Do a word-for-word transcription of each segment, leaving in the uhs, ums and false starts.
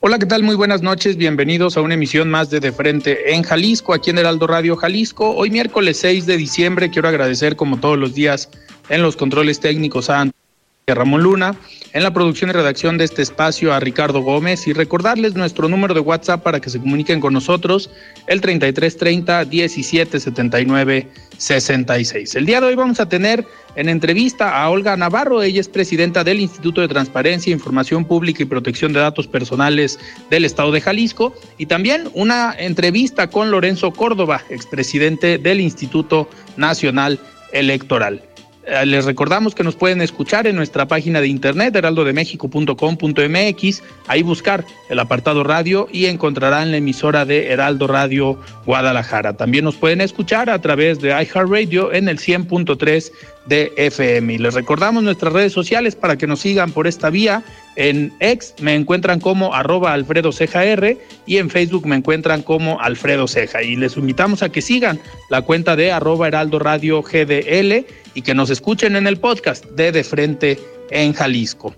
Hola, ¿qué tal? Muy buenas noches, bienvenidos a una emisión más de De Frente en Jalisco, aquí en Heraldo Radio Jalisco. Hoy miércoles seis de diciembre, quiero agradecer como todos los días en los controles técnicos a Ramón Luna, en la producción y redacción de este espacio a Ricardo Gómez, y recordarles nuestro número de WhatsApp para que se comuniquen con nosotros, el treinta y tres treinta, diecisiete setenta y nueve, sesenta y seis. El día de hoy vamos a tener en entrevista a Olga Navarro. Ella es presidenta del Instituto de Transparencia, Información Pública y Protección de Datos Personales del Estado de Jalisco, y también una entrevista con Lorenzo Córdova, expresidente del Instituto Nacional Electoral. Les recordamos que nos pueden escuchar en nuestra página de internet heraldo de méxico punto com punto m x, ahí buscar el apartado radio y encontrarán la emisora de Heraldo Radio Guadalajara. También nos pueden escuchar a través de iHeartRadio en el cien punto tres de F M. Y les recordamos nuestras redes sociales para que nos sigan por esta vía. En X me encuentran como arroba Alfredo Ceja R y en Facebook me encuentran como Alfredo Ceja. Y les invitamos a que sigan la cuenta de arroba Heraldo Radio G D L y que nos escuchen en el podcast de De Frente en Jalisco.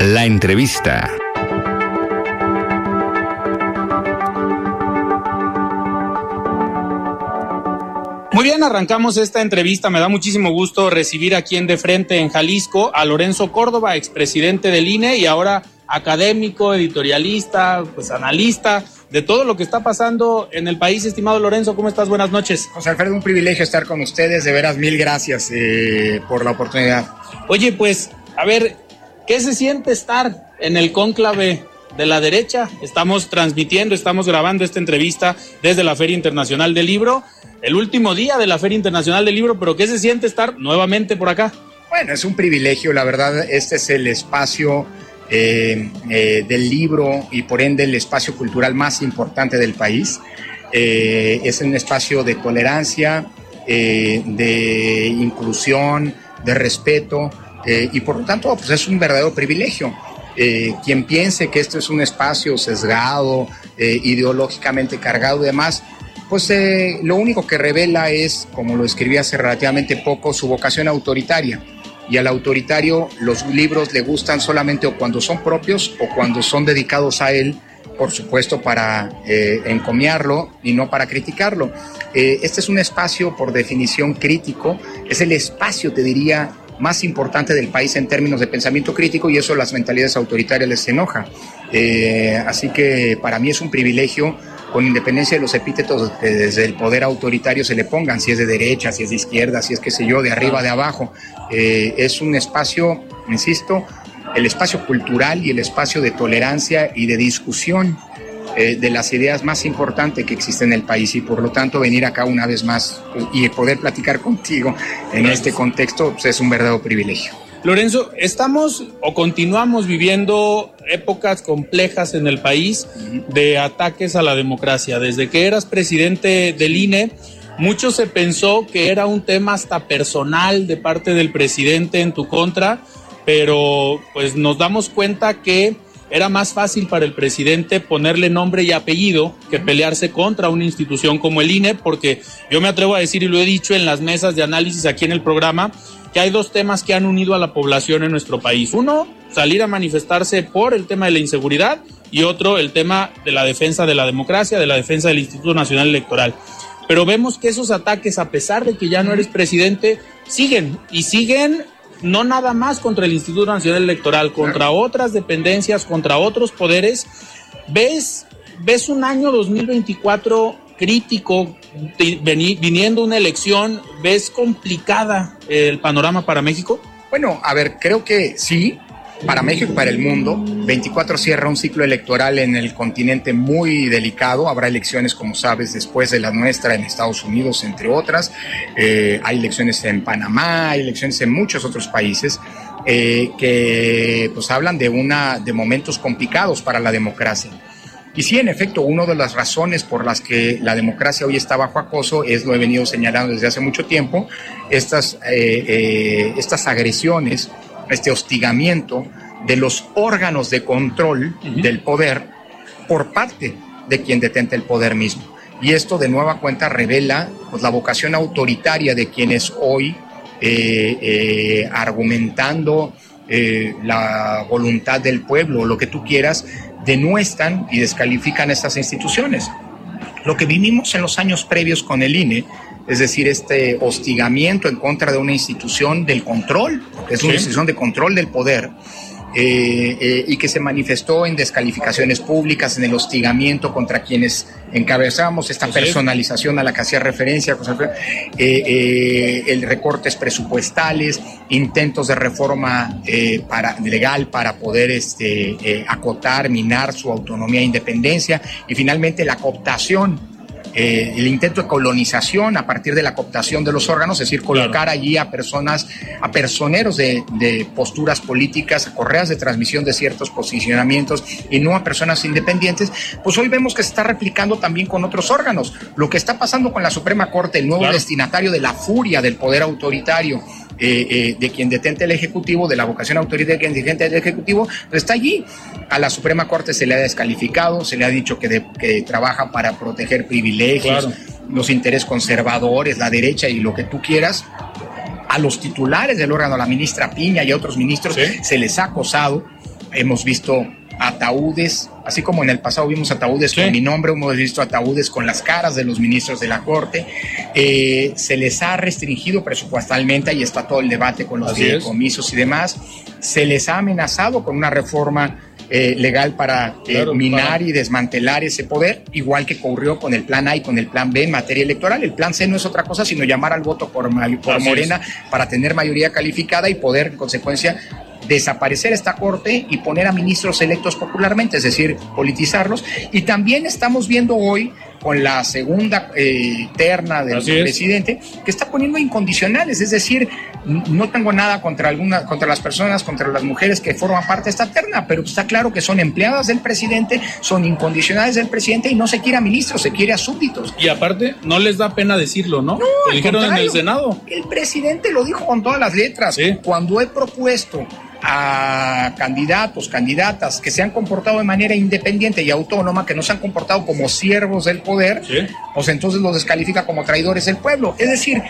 La entrevista. Muy bien, arrancamos esta entrevista. Me da muchísimo gusto recibir aquí en De Frente en Jalisco a Lorenzo Córdova, expresidente del I N E y ahora académico, editorialista, pues analista de todo lo que está pasando en el país. Estimado Lorenzo, ¿cómo estás? Buenas noches. José Alfredo, un privilegio estar con ustedes, de veras, mil gracias eh, por la oportunidad. Oye, pues, a ver, ¿qué se siente estar en el cónclave de la derecha? Estamos transmitiendo, estamos grabando esta entrevista desde la Feria Internacional del Libro, el último día de la Feria Internacional del Libro, pero ¿qué se siente estar nuevamente por acá? Bueno, es un privilegio, la verdad. Este es el espacio eh, eh, del libro y por ende el espacio cultural más importante del país. Eh, es un espacio de tolerancia, eh, de inclusión, de respeto eh, y por lo tanto pues es un verdadero privilegio. Eh, quien piense que esto es un espacio sesgado, eh, ideológicamente cargado y demás, pues eh, lo único que revela es, como lo escribí hace relativamente poco, su vocación autoritaria. Y al autoritario los libros le gustan solamente o cuando son propios o cuando son dedicados a él, por supuesto para eh, encomiarlo y no para criticarlo. Eh, este es un espacio por definición crítico, es el espacio, te diría, más importante del país en términos de pensamiento crítico, y eso las mentalidades autoritarias les enoja. Eh, así que para mí es un privilegio, con independencia de los epítetos que desde el poder autoritario se le pongan, si es de derecha, si es de izquierda, si es qué sé yo, de arriba, de abajo. Eh, es un espacio, insisto, el espacio cultural y el espacio de tolerancia y de discusión eh, de las ideas más importantes que existen en el país, y por lo tanto venir acá una vez más y poder platicar contigo en Gracias. Este contexto pues es un verdadero privilegio. Lorenzo, estamos o continuamos viviendo épocas complejas en el país de ataques a la democracia. Desde que eras presidente del I N E, mucho se pensó que era un tema hasta personal de parte del presidente en tu contra, pero pues nos damos cuenta que era más fácil para el presidente ponerle nombre y apellido que pelearse contra una institución como el I N E, porque yo me atrevo a decir, y lo he dicho en las mesas de análisis aquí en el programa, que hay dos temas que han unido a la población en nuestro país. Uno, salir a manifestarse por el tema de la inseguridad, y otro, el tema de la defensa de la democracia, de la defensa del Instituto Nacional Electoral. Pero vemos que esos ataques, a pesar de que ya no eres presidente, siguen, y siguen no nada más contra el Instituto Nacional Electoral, contra otras dependencias, contra otros poderes. ¿Ves, ves un año dos mil veinticuatro crítico, viniendo una elección? ¿Ves complicada el panorama para México? Bueno, a ver, creo que sí, para México y para el mundo. veinticuatro cierra un ciclo electoral en el continente muy delicado. Habrá elecciones, como sabes, después de la nuestra en Estados Unidos, entre otras. Eh, hay elecciones en Panamá, hay elecciones en muchos otros países eh, que pues hablan de una de momentos complicados para la democracia. Y sí, en efecto, una de las razones por las que la democracia hoy está bajo acoso es, lo he venido señalando desde hace mucho tiempo, estas, eh, eh, estas agresiones, este hostigamiento de los órganos de control uh-huh. del poder por parte de quien detenta el poder mismo. Y esto de nueva cuenta revela pues, la vocación autoritaria de quienes hoy, eh, eh, argumentando eh, la voluntad del pueblo, lo que tú quieras, denuestan y descalifican estas instituciones. Lo que vivimos en los años previos con el I N E, es decir, este hostigamiento en contra de una institución del control, que es una sí. institución de control del poder, eh, eh, y que se manifestó en descalificaciones públicas, en el hostigamiento contra quienes encabezamos esta pues personalización sí. a la que hacía referencia, José Alfredo, eh, eh, el recortes presupuestales, intentos de reforma eh, para, legal para poder este, eh, acotar, minar su autonomía e independencia, y finalmente la cooptación. Eh, el intento de colonización a partir de la cooptación de los órganos, es decir, colocar claro. allí a personas, a personeros de, de posturas políticas, a correas de transmisión de ciertos posicionamientos y no a personas independientes, pues hoy vemos que se está replicando también con otros órganos. Lo que está pasando con la Suprema Corte, el nuevo claro. destinatario de la furia del poder autoritario, Eh, eh, de quien detente el Ejecutivo, de la vocación autoritaria de quien detente el Ejecutivo, pues está allí. A la Suprema Corte se le ha descalificado, se le ha dicho que, de, que trabaja para proteger privilegios, claro. los intereses conservadores, la derecha y lo que tú quieras. A los titulares del órgano, a la ministra Piña y a otros ministros, ¿sí? se les ha acosado. Hemos visto ataúdes, así como en el pasado vimos ataúdes sí. con mi nombre, hemos visto ataúdes con las caras de los ministros de la Corte. Eh, se les ha restringido presupuestalmente, ahí está todo el debate con los fideicomisos y demás. Se les ha amenazado con una reforma eh, legal para claro, eh, minar claro. y desmantelar ese poder, igual que ocurrió con el plan A y con el plan B en materia electoral. El plan C no es otra cosa sino llamar al voto por, por Morena es. para tener mayoría calificada y poder, en consecuencia, desaparecer esta corte y poner a ministros electos popularmente, es decir, politizarlos. Y también estamos viendo hoy con la segunda eh, terna del Así presidente es. que está poniendo incondicionales, es decir, no tengo nada contra alguna, contra las personas, contra las mujeres que forman parte de esta terna, pero está claro que son empleadas del presidente, son incondicionales del presidente y no se quiere a ministros, se quiere a súbditos. Y aparte, no les da pena decirlo, ¿no? No, lo dijeron en el Senado. El presidente lo dijo con todas las letras. ¿Sí? Cuando he propuesto a candidatos, candidatas que se han comportado de manera independiente y autónoma, que no se han comportado como siervos del poder, ¿sí? pues entonces los descalifica como traidores del pueblo. Es decir,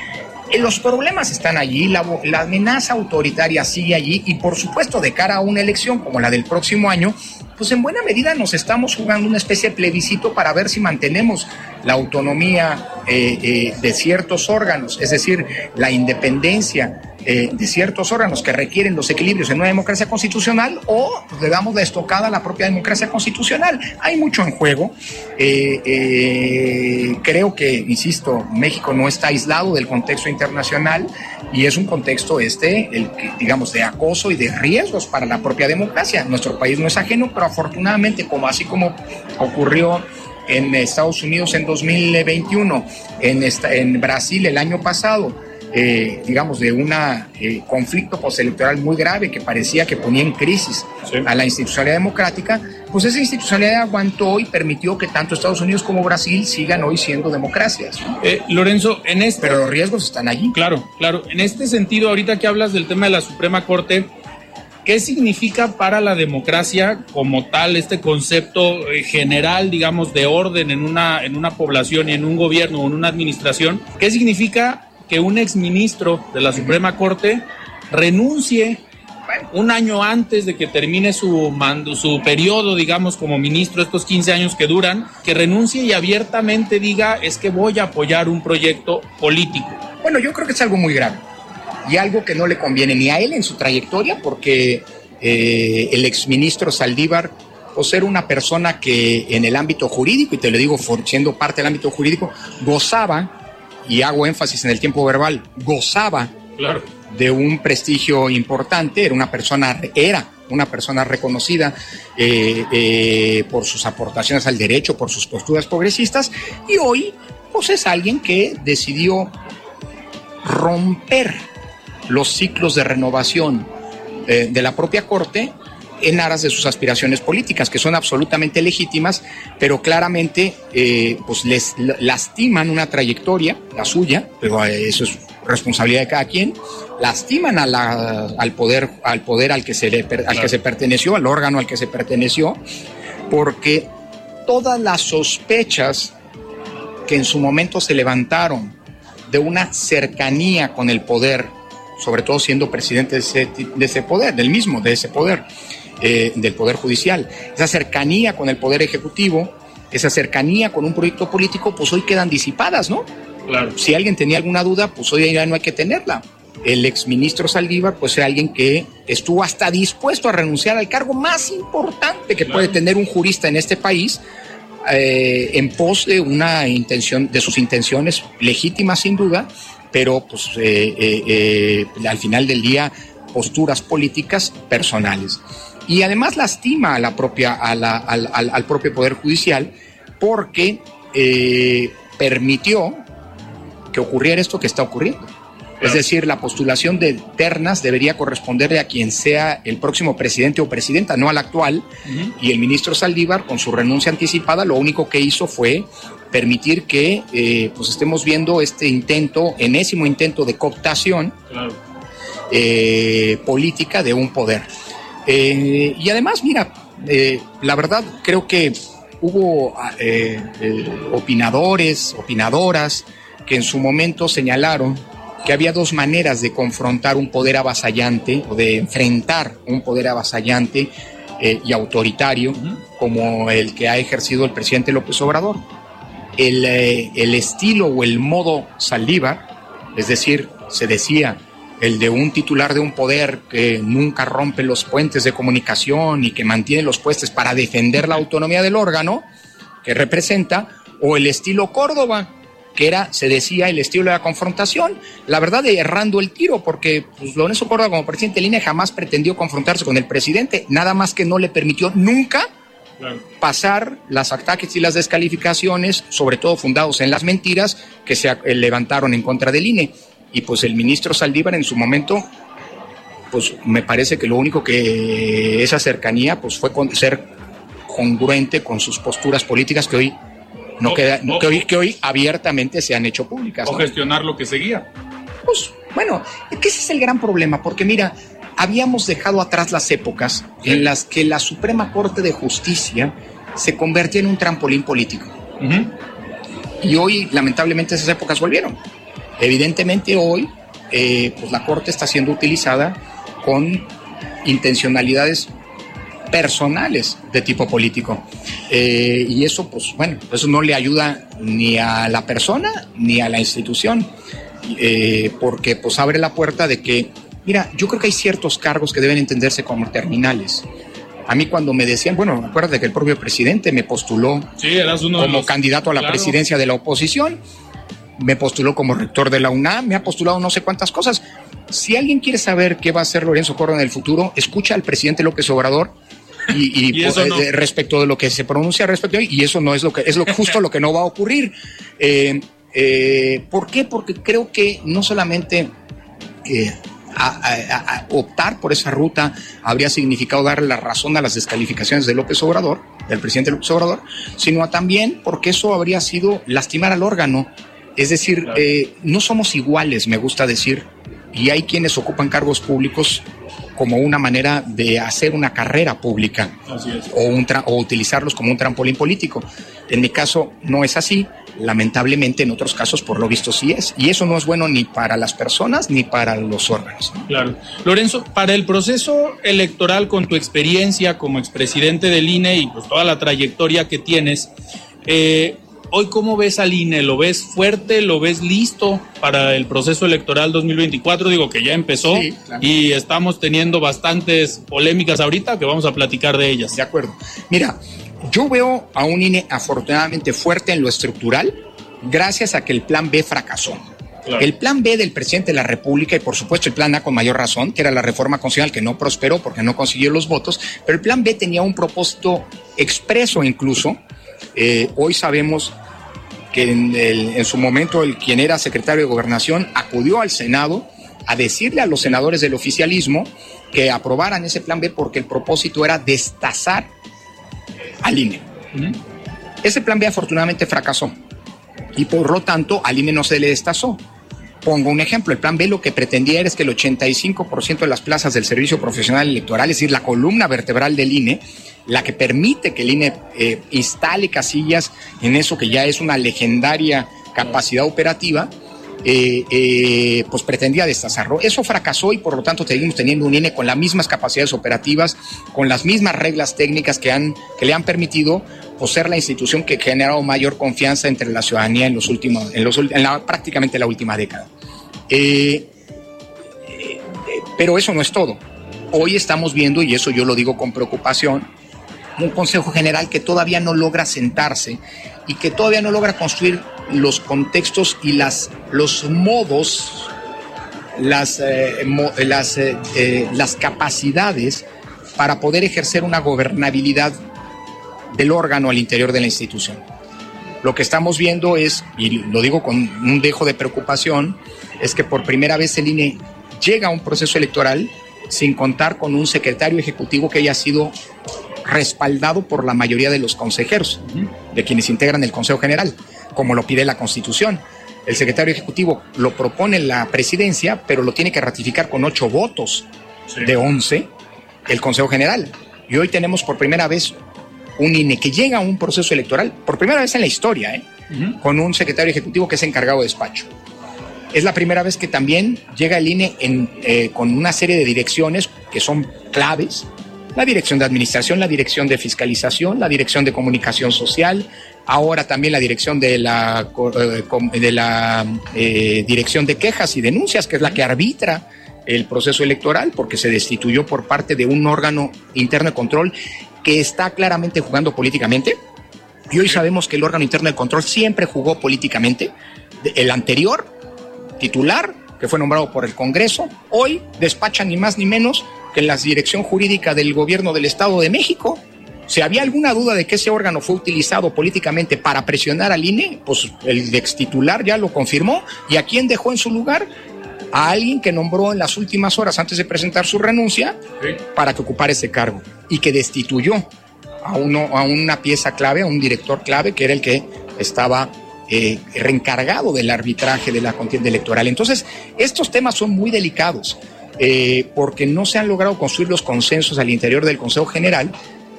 los problemas están allí, la, la amenaza autoritaria sigue allí y por supuesto de cara a una elección como la del próximo año, pues en buena medida nos estamos jugando una especie de plebiscito para ver si mantenemos la autonomía eh, eh, de ciertos órganos, es decir, la independencia Eh, de ciertos órganos que requieren los equilibrios en una democracia constitucional, o pues, le damos la estocada a la propia democracia constitucional. Hay mucho en juego. Eh, eh, creo que, insisto, México no está aislado del contexto internacional y es un contexto este, el que, digamos, de acoso y de riesgos para la propia democracia. Nuestro país no es ajeno, pero afortunadamente, como así como ocurrió en Estados Unidos en dos mil veintiuno, en, esta, en Brasil el año pasado, Eh, digamos, de un eh, conflicto postelectoral muy grave que parecía que ponía en crisis sí. a la institucionalidad democrática, pues esa institucionalidad aguantó y permitió que tanto Estados Unidos como Brasil sigan hoy siendo democracias. Eh, Lorenzo, en este... Pero los riesgos están allí. Claro, claro. En este sentido, ahorita que hablas del tema de la Suprema Corte, ¿qué significa para la democracia como tal este concepto general, digamos, de orden en una, en una población y en un gobierno o en una administración? ¿Qué significa que un exministro de la Suprema Corte renuncie un año antes de que termine su mando, su periodo, digamos, como ministro, estos quince años que duran, que renuncie y abiertamente diga, es que voy a apoyar un proyecto político? Bueno, yo creo que es algo muy grave. y algo que no le conviene ni a él en su trayectoria, porque eh, el exministro Saldívar, o ser una persona que en el ámbito jurídico, y te lo digo siendo parte del ámbito jurídico, gozaba, y hago énfasis en el tiempo verbal, gozaba claro. de un prestigio importante, era una persona, era una persona reconocida eh, eh, por sus aportaciones al derecho, por sus posturas progresistas, y hoy pues es alguien que decidió romper los ciclos de renovación eh, de la propia Corte en aras de sus aspiraciones políticas, que son absolutamente legítimas, pero claramente eh, pues les lastiman una trayectoria, la suya, pero eso es responsabilidad de cada quien, lastiman a la, al poder, al poder al que se le, al que se perteneció, al órgano al que se perteneció, porque todas las sospechas que en su momento se levantaron de una cercanía con el poder, sobre todo siendo presidente de ese, de ese poder, del mismo, de ese poder, Eh, del Poder Judicial, esa cercanía con el Poder Ejecutivo, esa cercanía con un proyecto político, pues hoy quedan disipadas, ¿no? Claro. Si alguien tenía alguna duda, pues hoy ya no hay que tenerla. El exministro Saldívar, pues es alguien que estuvo hasta dispuesto a renunciar al cargo más importante que claro. puede tener un jurista en este país, eh, en pos de una intención, de sus intenciones legítimas sin duda, pero pues eh, eh, eh, al final del día, posturas políticas personales. Y además lastima a la propia, a la, al, al, al propio Poder Judicial, porque eh, permitió que ocurriera esto que está ocurriendo. Es decir, la postulación de ternas debería corresponderle a quien sea el próximo presidente o presidenta, no al actual. Uh-huh. Y el ministro Saldívar, con su renuncia anticipada, lo único que hizo fue permitir que eh, pues estemos viendo este intento, enésimo intento de cooptación claro. eh, política de un poder. Eh, y además, mira, eh, la verdad creo que hubo eh, eh, opinadores, opinadoras, que en su momento señalaron que había dos maneras de confrontar un poder avasallante o de enfrentar un poder avasallante eh, y autoritario como el que ha ejercido el presidente López Obrador. El, eh, el estilo o el modo Saldívar, es decir, se decía, el de un titular de un poder que nunca rompe los puentes de comunicación y que mantiene los puestos para defender la autonomía del órgano que representa, o el estilo Córdova, que era, se decía, el estilo de la confrontación, la verdad, de errando el tiro, porque pues, Lorenzo Córdova, como presidente del I N E, jamás pretendió confrontarse con el presidente, nada más que no le permitió nunca pasar los ataques y las descalificaciones, sobre todo fundados en las mentiras, que se levantaron en contra del I N E. Y pues el ministro Saldívar en su momento, pues me parece que lo único que esa cercanía pues fue con, ser congruente con sus posturas políticas que hoy no o, queda, o, que, hoy, que hoy abiertamente se han hecho públicas. O ¿no? Gestionar lo que seguía. Pues bueno, es que ese es el gran problema, porque mira, habíamos dejado atrás las épocas sí. en las que la Suprema Corte de Justicia se convertía en un trampolín político. Uh-huh. Y hoy lamentablemente esas épocas volvieron. Evidentemente hoy eh, pues la Corte está siendo utilizada con intencionalidades personales de tipo político eh, y eso pues bueno, eso no le ayuda ni a la persona ni a la institución eh, porque pues abre la puerta de que, mira, yo creo que hay ciertos cargos que deben entenderse como terminales. A mí cuando me decían, bueno, acuérdate que el propio presidente me postuló sí, eras uno como de los, candidato a la claro. presidencia de la oposición, me postuló como rector de la UNAM, me ha postulado no sé cuántas cosas. Si alguien quiere saber qué va a hacer Lorenzo Córdova en el futuro, escucha al presidente López Obrador y, y, ¿Y pues, no? respecto de lo que se pronuncia respecto a hoy, y eso no es lo que es lo justo lo que no va a ocurrir. Eh, eh, ¿Por qué? Porque creo que no solamente eh, a, a, a optar por esa ruta habría significado darle la razón a las descalificaciones de López Obrador, del presidente López Obrador, sino también porque eso habría sido lastimar al órgano. Es decir, claro. eh, no somos iguales, me gusta decir, y hay quienes ocupan cargos públicos como una manera de hacer una carrera pública o, un tra- o utilizarlos como un trampolín político. En mi caso no es así, lamentablemente en otros casos por lo visto sí es, y eso no es bueno ni para las personas ni para los órganos. Claro. Lorenzo, para el proceso electoral, con tu experiencia como expresidente del I N E y pues toda la trayectoria que tienes, eh, Hoy, ¿cómo ves al I N E? ¿Lo ves fuerte? ¿Lo ves listo para el proceso electoral dos mil veinticuatro? Digo que ya empezó, sí, claro, y estamos teniendo bastantes polémicas ahorita que vamos a platicar de ellas. De acuerdo. Mira, yo veo a un I N E afortunadamente fuerte en lo estructural, gracias a que el plan B fracasó. Claro. El plan B del presidente de la República, y por supuesto el plan A con mayor razón, que era la reforma constitucional, que no prosperó porque no consiguió los votos, pero el plan B tenía un propósito expreso incluso. Eh, hoy sabemos que en, el, en su momento el quien era secretario de Gobernación acudió al Senado a decirle a los senadores del oficialismo que aprobaran ese plan B porque el propósito era destazar al I N E. Uh-huh. Ese plan B afortunadamente fracasó y por lo tanto al I N E no se le destazó. Pongo un ejemplo, el plan B lo que pretendía era que el ochenta y cinco por ciento de las plazas del servicio profesional electoral, es decir, la columna vertebral del I N E, la que permite que el I N E eh, instale casillas en eso que ya es una legendaria capacidad operativa, eh, eh, pues pretendía destazarlo. Eso fracasó y por lo tanto seguimos teniendo un I N E con las mismas capacidades operativas, con las mismas reglas técnicas que, han, que le han permitido pues, ser la institución que ha generado mayor confianza entre la ciudadanía en los últimos, en los, en la, prácticamente la última década. Eh, eh, eh, pero eso no es todo. Hoy estamos viendo, y eso yo lo digo con preocupación, un Consejo General que todavía no logra sentarse y que todavía no logra construir los contextos y las, los modos, las, eh, mo, las, eh, eh, las capacidades para poder ejercer una gobernabilidad del órgano al interior de la institución. Lo que estamos viendo es, y lo digo con un dejo de preocupación, es que por primera vez el I N E llega a un proceso electoral sin contar con un secretario ejecutivo que haya sido respaldado por la mayoría de los consejeros, de quienes integran el Consejo General, como lo pide la Constitución. El secretario ejecutivo lo propone la presidencia, pero lo tiene que ratificar con ocho votos sí. de once el Consejo General. Y hoy tenemos por primera vez un I N E que llega a un proceso electoral, por primera vez en la historia, ¿eh? Uh-huh. Con un secretario ejecutivo que es encargado de despacho. Es la primera vez que también llega el I N E en, eh, con una serie de direcciones que son claves. La dirección de administración, la dirección de fiscalización, la dirección de comunicación social, ahora también la dirección de la, de la eh, dirección de quejas y denuncias, que es la que arbitra el proceso electoral, porque se destituyó por parte de un órgano interno de control que está claramente jugando políticamente. Y hoy sabemos que el órgano interno de control siempre jugó políticamente. El anterior titular, que fue nombrado por el Congreso, hoy despacha ni más ni menos que en la dirección jurídica del gobierno del Estado de México. Si había alguna duda de que ese órgano fue utilizado políticamente para presionar al I N E, pues el ex titular ya lo confirmó. ¿Y a quién dejó en su lugar? A alguien que nombró en las últimas horas antes de presentar su renuncia sí. para que ocupara ese cargo y que destituyó a, uno, a una pieza clave, a un director clave, que era el que estaba Eh, reencargado del arbitraje de la contienda electoral. Entonces, estos temas son muy delicados eh, porque no se han logrado construir los consensos al interior del Consejo General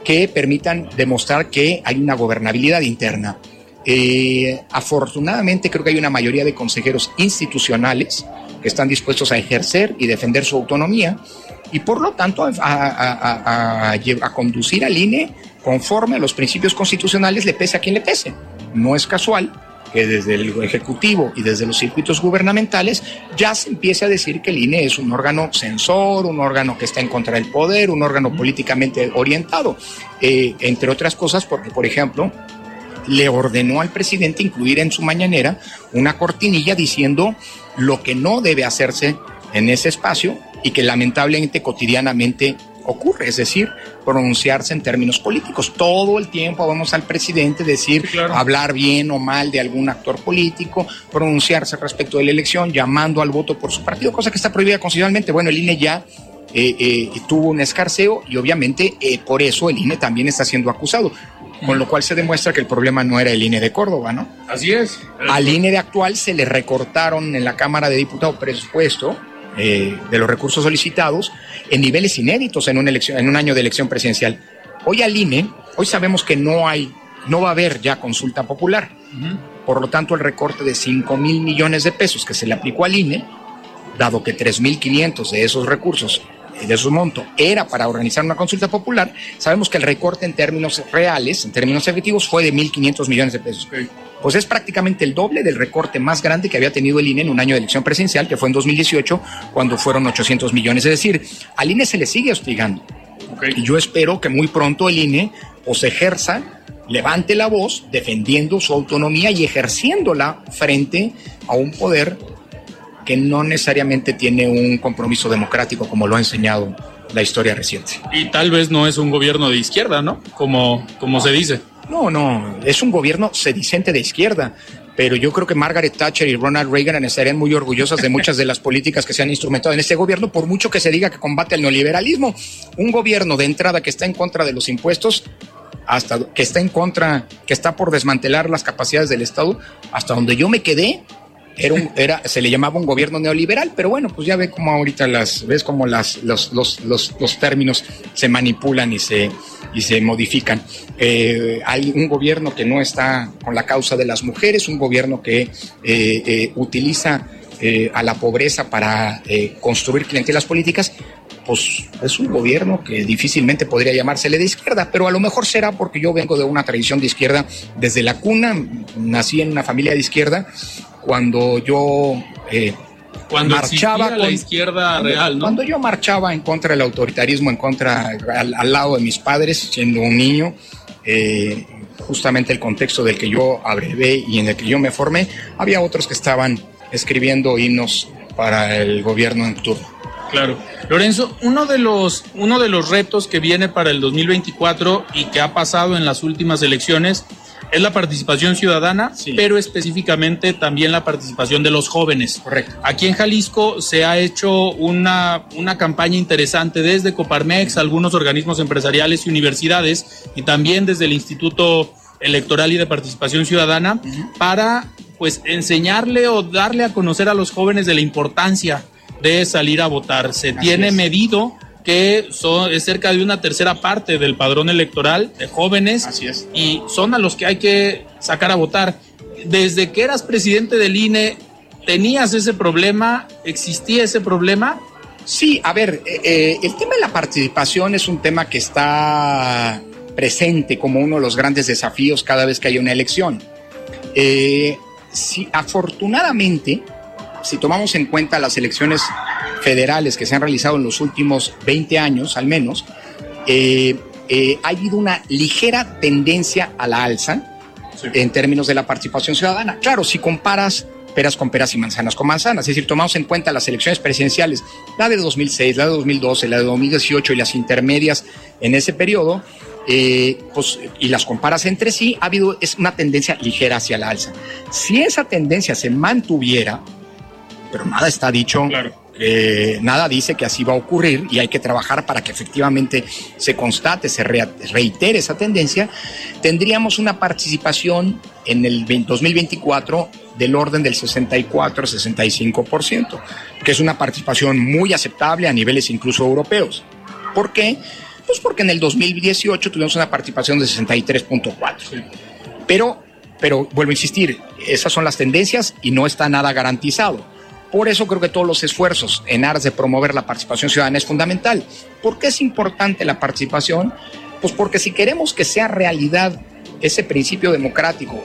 que permitan demostrar que hay una gobernabilidad interna. Eh, afortunadamente, creo que hay una mayoría de consejeros institucionales que están dispuestos a ejercer y defender su autonomía y, por lo tanto, a, a, a, a, a conducir al I N E conforme a los principios constitucionales, le pese a quien le pese. No es casual que desde el Ejecutivo y desde los circuitos gubernamentales ya se empiece a decir que el I N E es un órgano censor, un órgano que está en contra del poder, un órgano políticamente orientado, eh, entre otras cosas porque, por ejemplo, le ordenó al presidente incluir en su mañanera una cortinilla diciendo lo que no debe hacerse en ese espacio y que lamentablemente cotidianamente ocurre, es decir, pronunciarse en términos políticos. Todo el tiempo vamos al presidente decir, claro, hablar bien o mal de algún actor político, pronunciarse respecto de la elección, llamando al voto por su partido, cosa que está prohibida constitucionalmente. Bueno, el I N E ya eh, eh, tuvo un escarceo y obviamente eh, por eso el I N E también está siendo acusado, con lo cual se demuestra que el problema no era el I N E de Córdoba, ¿no? Así es. Al I N E de actual se le recortaron en la Cámara de Diputados presupuesto Eh, de los recursos solicitados en niveles inéditos en una elección, en un año de elección presidencial. Hoy al I N E, hoy sabemos que no hay, no va a haber ya consulta popular. Uh-huh. Por lo tanto, el recorte de cinco mil millones de pesos que se le aplicó al I N E, dado que tres mil quinientos de esos recursos, de esos montos, era para organizar una consulta popular, sabemos que el recorte en términos reales, en términos efectivos, fue de mil quinientos millones de pesos. Uh-huh. pues es prácticamente el doble del recorte más grande que había tenido el I N E en un año de elección presidencial, que fue en dos mil dieciocho, cuando fueron ochocientos millones. Es decir, al I N E se le sigue hostigando. Okay. Y yo espero que muy pronto el I N E pues ejerza, levante la voz defendiendo su autonomía y ejerciéndola frente a un poder que no necesariamente tiene un compromiso democrático como lo ha enseñado la historia reciente. Y tal vez no es un gobierno de izquierda, ¿no? Como, como no, se dice. No, no, es un gobierno sedicente de izquierda, pero yo creo que Margaret Thatcher y Ronald Reagan estarían muy orgullosas de muchas de las políticas que se han instrumentado en este gobierno, por mucho que se diga que combate el neoliberalismo. Un gobierno de entrada que está en contra de los impuestos, hasta que está en contra, que está por desmantelar las capacidades del Estado, hasta donde yo me quedé, Era, un, era se le llamaba un gobierno neoliberal, pero bueno, pues ya ve cómo ahorita las ves cómo las los los los, los términos se manipulan y se y se modifican. Eh, hay un gobierno que no está con la causa de las mujeres, un gobierno que eh, eh, utiliza eh, a la pobreza para eh, construir clientelas políticas. Pues es un gobierno que difícilmente podría llamársele de izquierda, pero a lo mejor será porque yo vengo de una tradición de izquierda desde la cuna. Nací en una familia de izquierda. Cuando yo eh, cuando marchaba con la izquierda cuando, real, ¿no? Cuando yo marchaba en contra del autoritarismo, en contra al, al lado de mis padres, siendo un niño, eh, justamente el contexto del que yo abrevé y en el que yo me formé, había otros que estaban escribiendo himnos para el gobierno en turno. Claro. Lorenzo, uno de los uno de los retos que viene para el dos mil veinticuatro y que ha pasado en las últimas elecciones es la participación ciudadana, sí, pero específicamente también la participación de los jóvenes. Correcto. Aquí en Jalisco se ha hecho una, una campaña interesante desde Coparmex, algunos organismos empresariales y universidades, y también desde el Instituto Electoral y de Participación Ciudadana, uh-huh, para pues enseñarle o darle a conocer a los jóvenes de la importancia de salir a votar. Se Así tiene es. medido que son, es cerca de una tercera parte del padrón electoral de jóvenes. Así es. Y son a los que hay que sacar a votar. Desde que eras presidente del I N E, ¿tenías ese problema? ¿Existía ese problema? Sí, a ver, eh, el tema de la participación es un tema que está presente como uno de los grandes desafíos cada vez que hay una elección. Eh, si, afortunadamente, si tomamos en cuenta las elecciones federales que se han realizado en los últimos veinte años al menos, eh, eh, ha habido una ligera tendencia a la alza, sí, en términos de la participación ciudadana. Claro, si comparas peras con peras y manzanas con manzanas, es decir, tomamos en cuenta las elecciones presidenciales, la de dos mil seis, la de dos mil doce, la de dos mil dieciocho y las intermedias en ese periodo, eh, pues, y las comparas entre sí, ha habido es una tendencia ligera hacia la alza. Si esa tendencia se mantuviera, pero nada está dicho, claro. Eh, nada dice que así va a ocurrir y hay que trabajar para que efectivamente se constate, se re, reitere esa tendencia. Tendríamos una participación en el dos mil veinticuatro del orden del sesenta y cuatro a sesenta y cinco por ciento, que es una participación muy aceptable a niveles incluso europeos. ¿Por qué? Pues porque en el dos mil dieciocho tuvimos una participación de sesenta y tres punto cuatro. Sí. Pero, pero vuelvo a insistir, esas son las tendencias y no está nada garantizado. Por eso creo que todos los esfuerzos en aras de promover la participación ciudadana es fundamental. ¿Por qué es importante la participación? Pues porque si queremos que sea realidad ese principio democrático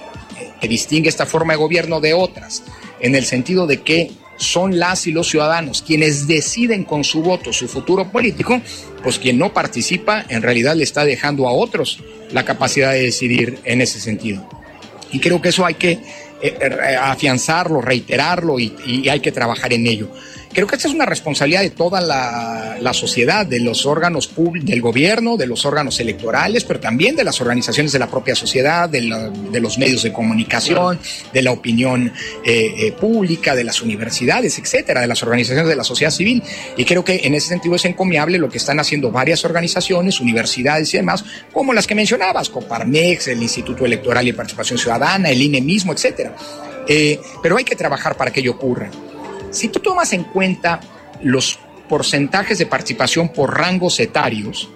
que distingue esta forma de gobierno de otras, en el sentido de que son las y los ciudadanos quienes deciden con su voto su futuro político, pues quien no participa en realidad le está dejando a otros la capacidad de decidir en ese sentido. Y creo que eso hay que afianzarlo, reiterarlo y, y hay que trabajar en ello. Creo que esta es una responsabilidad de toda la, la sociedad, de los órganos públicos, del gobierno, de los órganos electorales, pero también de las organizaciones de la propia sociedad, de, la, de los medios de comunicación, de la opinión eh, eh, pública, de las universidades, etcétera, de las organizaciones de la sociedad civil. Y creo que en ese sentido es encomiable lo que están haciendo varias organizaciones, universidades y demás, como las que mencionabas, Coparmex, el Instituto Electoral y de Participación Ciudadana, el I N E mismo, etcétera. Eh, pero hay que trabajar para que ello ocurra. Si tú tomas en cuenta los porcentajes de participación por rangos etarios,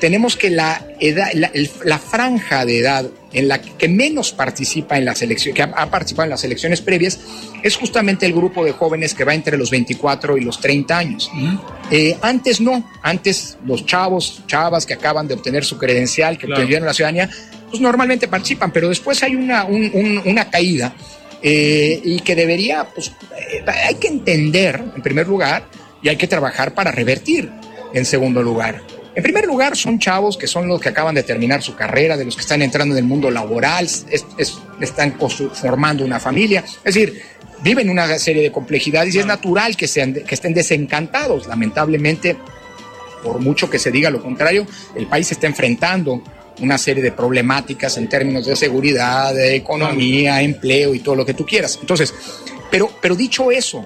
tenemos que la edad, la, la franja de edad en la que menos participa en las elecciones, que ha participado en las elecciones previas, es justamente el grupo de jóvenes que va entre los veinticuatro y los treinta años. Uh-huh. Eh, antes no, antes los chavos, chavas que acaban de obtener su credencial, que claro. obtuvieron la ciudadanía, pues normalmente participan, pero después hay una, un, un, una caída eh, y que debería, pues eh, hay que entender en primer lugar y hay que trabajar para revertir en segundo lugar. En primer lugar, son chavos que son los que acaban de terminar su carrera, de los que están entrando en el mundo laboral, es, es, están formando una familia, es decir, viven una serie de complejidades y es natural que, sean, que estén desencantados. Lamentablemente, por mucho que se diga lo contrario, el país está enfrentando una serie de problemáticas en términos de seguridad, de economía, empleo y todo lo que tú quieras. Entonces, pero, pero dicho eso,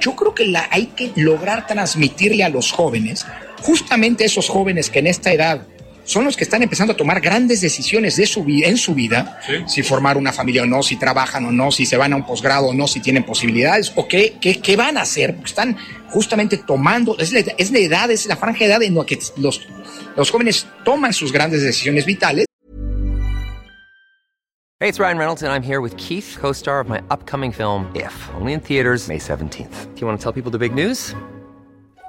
yo creo que la, hay que lograr transmitirle a los jóvenes, justamente esos jóvenes que en esta edad son los que están empezando a tomar grandes decisiones de su vida, en su vida, sí. Si formar una familia o no, si trabajan o no, si se van a un posgrado o no, si tienen posibilidades, o qué, qué, qué van a hacer, porque están justamente tomando, es la, es la edad, es la franja de edad en la que los, los jóvenes toman sus grandes decisiones vitales. Hey, it's Ryan Reynolds, and I'm here with Keith, co-star of my upcoming film, If, only in theaters May seventeenth. Do you want to tell people the big news?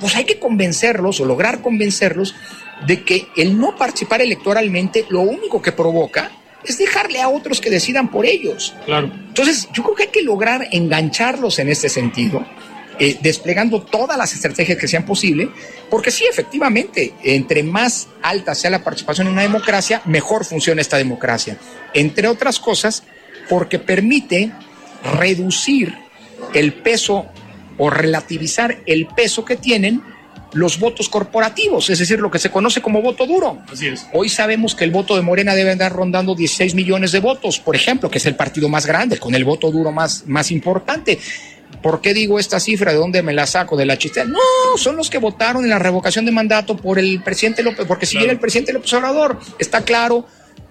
Pues hay que convencerlos o lograr convencerlos de que el no participar electoralmente lo único que provoca es dejarle a otros que decidan por ellos. Claro. Entonces, yo creo que hay que lograr engancharlos en este sentido, eh, desplegando todas las estrategias que sean posibles, porque sí, efectivamente, entre más alta sea la participación en una democracia, mejor funciona esta democracia. Entre otras cosas, porque permite reducir el peso o relativizar el peso que tienen los votos corporativos, es decir, lo que se conoce como voto duro. Así es. Hoy sabemos que el voto de Morena debe andar rondando dieciséis millones de votos, por ejemplo, que es el partido más grande, con el voto duro más, más importante. ¿Por qué digo esta cifra? ¿De dónde me la saco? ¿De la chistera? No, son los que votaron en la revocación de mandato por el presidente López, porque si claro. Llega el presidente López Obrador, está claro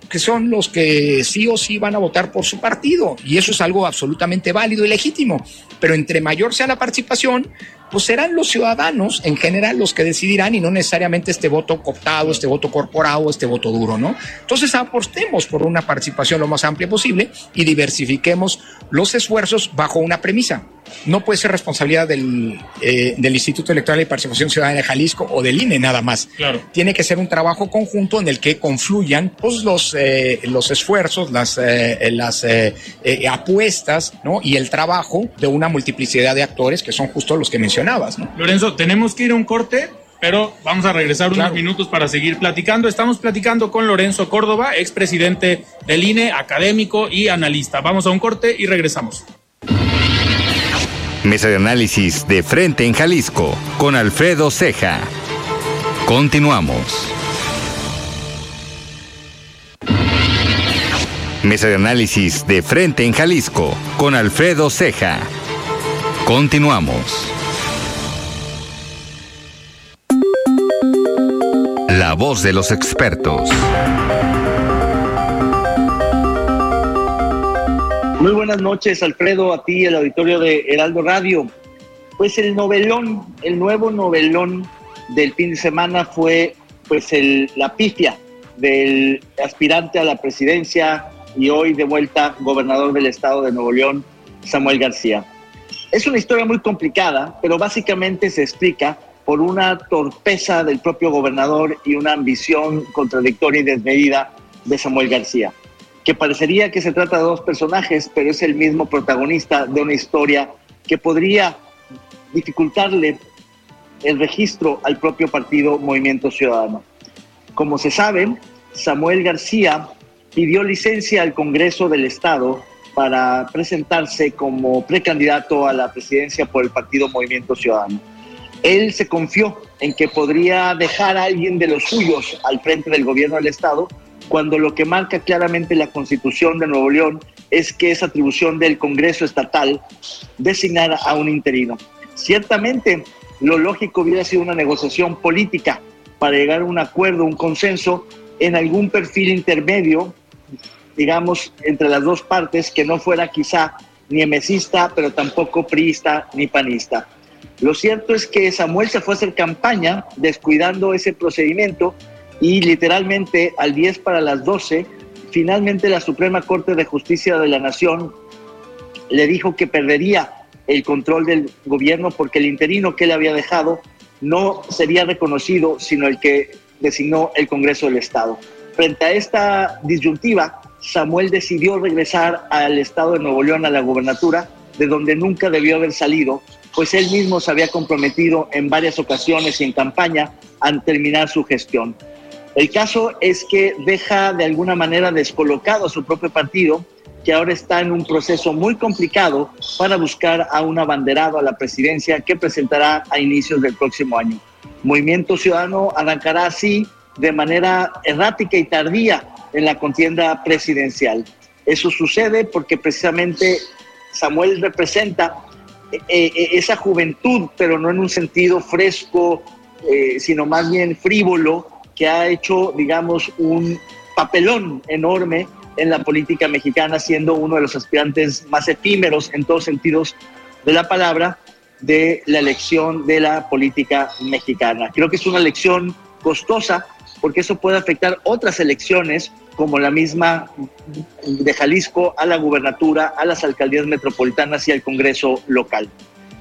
que son los que sí o sí van a votar por su partido, y eso es algo absolutamente válido y legítimo, pero entre mayor sea la participación, pues serán los ciudadanos en general los que decidirán y no necesariamente este voto cooptado, este voto corporado, este voto duro, ¿no? Entonces apostemos por una participación lo más amplia posible y diversifiquemos los esfuerzos bajo una premisa. No puede ser responsabilidad del, eh, del Instituto Electoral y de Participación Ciudadana de Jalisco o del I N E nada más. Claro. Tiene que ser un trabajo conjunto en el que confluyan pues, los, eh, los esfuerzos, las, eh, las eh, eh, apuestas, ¿no? Y el trabajo de una multiplicidad de actores que son justo los que mencionabas, ¿no? Lorenzo, tenemos que ir a un corte, pero vamos a regresar unos claro. minutos para seguir platicando. Estamos platicando con Lorenzo Córdova, expresidente del I N E, académico y analista. Vamos a un corte y regresamos. Mesa de análisis de Frente en Jalisco con Alfredo Ceja. Continuamos. Mesa de análisis de Frente en Jalisco con Alfredo Ceja. Continuamos. La voz de los expertos. Muy buenas noches, Alfredo, a ti, el auditorio de Heraldo Radio. Pues el novelón, el nuevo novelón del fin de semana fue pues el, la pifia del aspirante a la presidencia y hoy de vuelta gobernador del estado de Nuevo León, Samuel García. Es una historia muy complicada, pero básicamente se explica por una torpeza del propio gobernador y una ambición contradictoria y desmedida de Samuel García, que parecería que se trata de dos personajes, pero es el mismo protagonista de una historia que podría dificultarle el registro al propio partido Movimiento Ciudadano. Como se sabe, Samuel García pidió licencia al Congreso del Estado para presentarse como precandidato a la presidencia por el partido Movimiento Ciudadano. Él se confió en que podría dejar a alguien de los suyos al frente del gobierno del estado, cuando lo que marca claramente la Constitución de Nuevo León es que es atribución del Congreso Estatal designar a un interino. Ciertamente, lo lógico hubiera sido una negociación política para llegar a un acuerdo, un consenso, en algún perfil intermedio, digamos, entre las dos partes, que no fuera quizá ni emesista, pero tampoco priista ni panista. Lo cierto es que Samuel se fue a hacer campaña descuidando ese procedimiento y literalmente al diez para las doce, finalmente la Suprema Corte de Justicia de la Nación le dijo que perdería el control del gobierno porque el interino que él había dejado no sería reconocido, sino el que designó el Congreso del Estado. Frente a esta disyuntiva, Samuel decidió regresar al estado de Nuevo León, a la gubernatura, de donde nunca debió haber salido, pues él mismo se había comprometido en varias ocasiones y en campaña a terminar su gestión. El caso es que deja de alguna manera descolocado a su propio partido, que ahora está en un proceso muy complicado para buscar a un abanderado a la presidencia que presentará a inicios del próximo año. Movimiento Ciudadano arrancará así de manera errática y tardía en la contienda presidencial. Eso sucede porque precisamente Samuel representa esa juventud, pero no en un sentido fresco, eh, sino más bien frívolo, que ha hecho, digamos, un papelón enorme en la política mexicana, siendo uno de los aspirantes más efímeros en todos sentidos de la palabra de la elección de la política mexicana. Creo que es una elección costosa, porque eso puede afectar otras elecciones, como la misma de Jalisco, a la gubernatura, a las alcaldías metropolitanas y al Congreso local.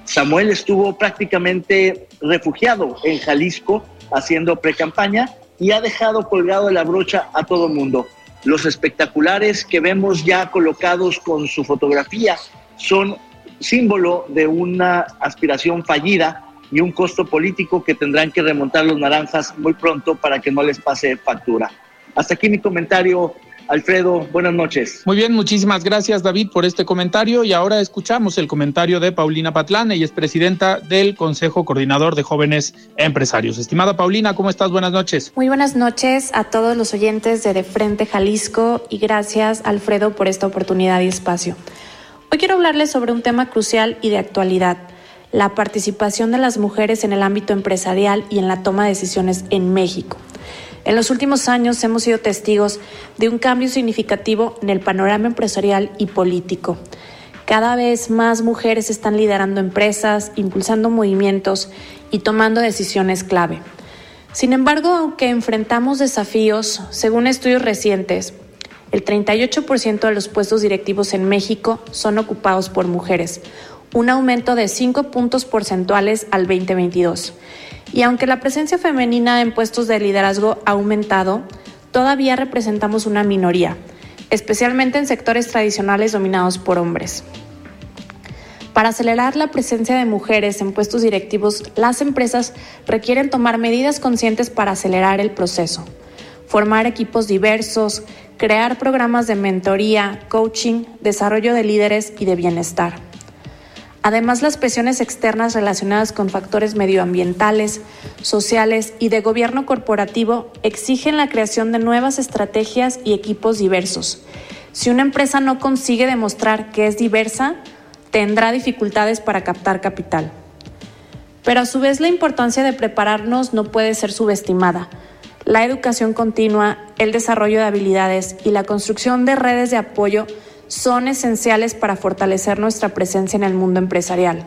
Samuel estuvo prácticamente refugiado en Jalisco haciendo precampaña y ha dejado colgado de la brocha a todo el mundo. Los espectaculares que vemos ya colocados con su fotografía son símbolo de una aspiración fallida y un costo político que tendrán que remontar los naranjas muy pronto para que no les pase factura. Hasta aquí mi comentario, Alfredo. Buenas noches. Muy bien, muchísimas gracias, David, por este comentario. Y ahora escuchamos el comentario de Paulina Patlán, ella es presidenta del Consejo Coordinador de Jóvenes Empresarios. Estimada Paulina, ¿cómo estás? Buenas noches. Muy buenas noches a todos los oyentes de De Frente Jalisco y gracias, Alfredo, por esta oportunidad y espacio. Hoy quiero hablarles sobre un tema crucial y de actualidad: la participación de las mujeres en el ámbito empresarial y en la toma de decisiones en México. En los últimos años hemos sido testigos de un cambio significativo en el panorama empresarial y político. Cada vez más mujeres están liderando empresas, impulsando movimientos y tomando decisiones clave. Sin embargo, aunque enfrentamos desafíos, según estudios recientes, el treinta y ocho por ciento de los puestos directivos en México son ocupados por mujeres, un aumento de cinco puntos porcentuales al veinte veintidós. Y aunque la presencia femenina en puestos de liderazgo ha aumentado, todavía representamos una minoría, especialmente en sectores tradicionales dominados por hombres. Para acelerar la presencia de mujeres en puestos directivos, las empresas requieren tomar medidas conscientes para acelerar el proceso, formar equipos diversos, crear programas de mentoría, coaching, desarrollo de líderes y de bienestar. Además, las presiones externas relacionadas con factores medioambientales, sociales y de gobierno corporativo exigen la creación de nuevas estrategias y equipos diversos. Si una empresa no consigue demostrar que es diversa, tendrá dificultades para captar capital. Pero a su vez, la importancia de prepararnos no puede ser subestimada. La educación continua, el desarrollo de habilidades y la construcción de redes de apoyo son esenciales para fortalecer nuestra presencia en el mundo empresarial.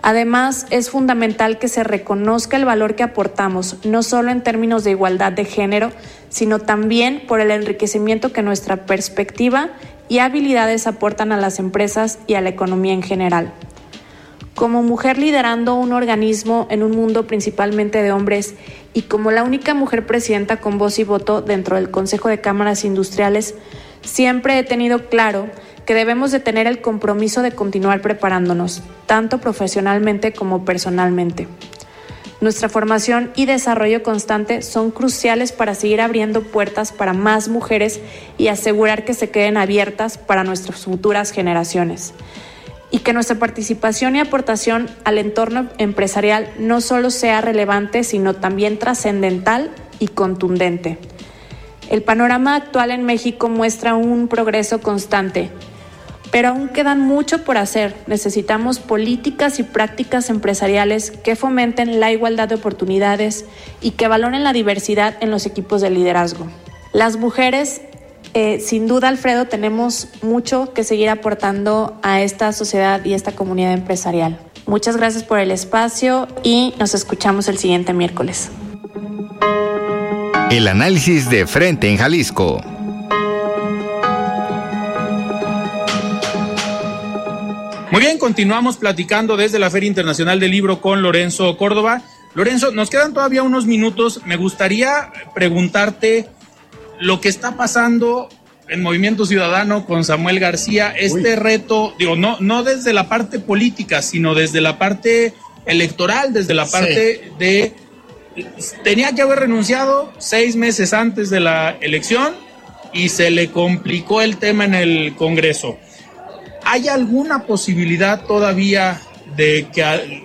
Además, es fundamental que se reconozca el valor que aportamos, no solo en términos de igualdad de género, sino también por el enriquecimiento que nuestra perspectiva y habilidades aportan a las empresas y a la economía en general. Como mujer liderando un organismo en un mundo principalmente de hombres y como la única mujer presidenta con voz y voto dentro del Consejo de Cámaras Industriales, siempre he tenido claro que debemos de tener el compromiso de continuar preparándonos, tanto profesionalmente como personalmente. Nuestra formación y desarrollo constante son cruciales para seguir abriendo puertas para más mujeres y asegurar que se queden abiertas para nuestras futuras generaciones. Y que nuestra participación y aportación al entorno empresarial no solo sea relevante, sino también trascendental y contundente. El panorama actual en México muestra un progreso constante, pero aún quedan mucho por hacer. Necesitamos políticas y prácticas empresariales que fomenten la igualdad de oportunidades y que valoren la diversidad en los equipos de liderazgo. Las mujeres, eh, sin duda, Alfredo, tenemos mucho que seguir aportando a esta sociedad y a esta comunidad empresarial. Muchas gracias por el espacio y nos escuchamos el siguiente miércoles. El análisis de Frente en Jalisco. Muy bien, continuamos platicando desde la Feria Internacional del Libro con Lorenzo Córdova. Lorenzo, nos quedan todavía unos minutos. Me gustaría preguntarte lo que está pasando en Movimiento Ciudadano con Samuel García. Este Uy. reto, digo, no, no desde la parte política, sino desde la parte electoral, desde la parte sí. de... Tenía que haber renunciado seis meses antes de la elección y se le complicó el tema en el Congreso. ¿Hay alguna posibilidad todavía de que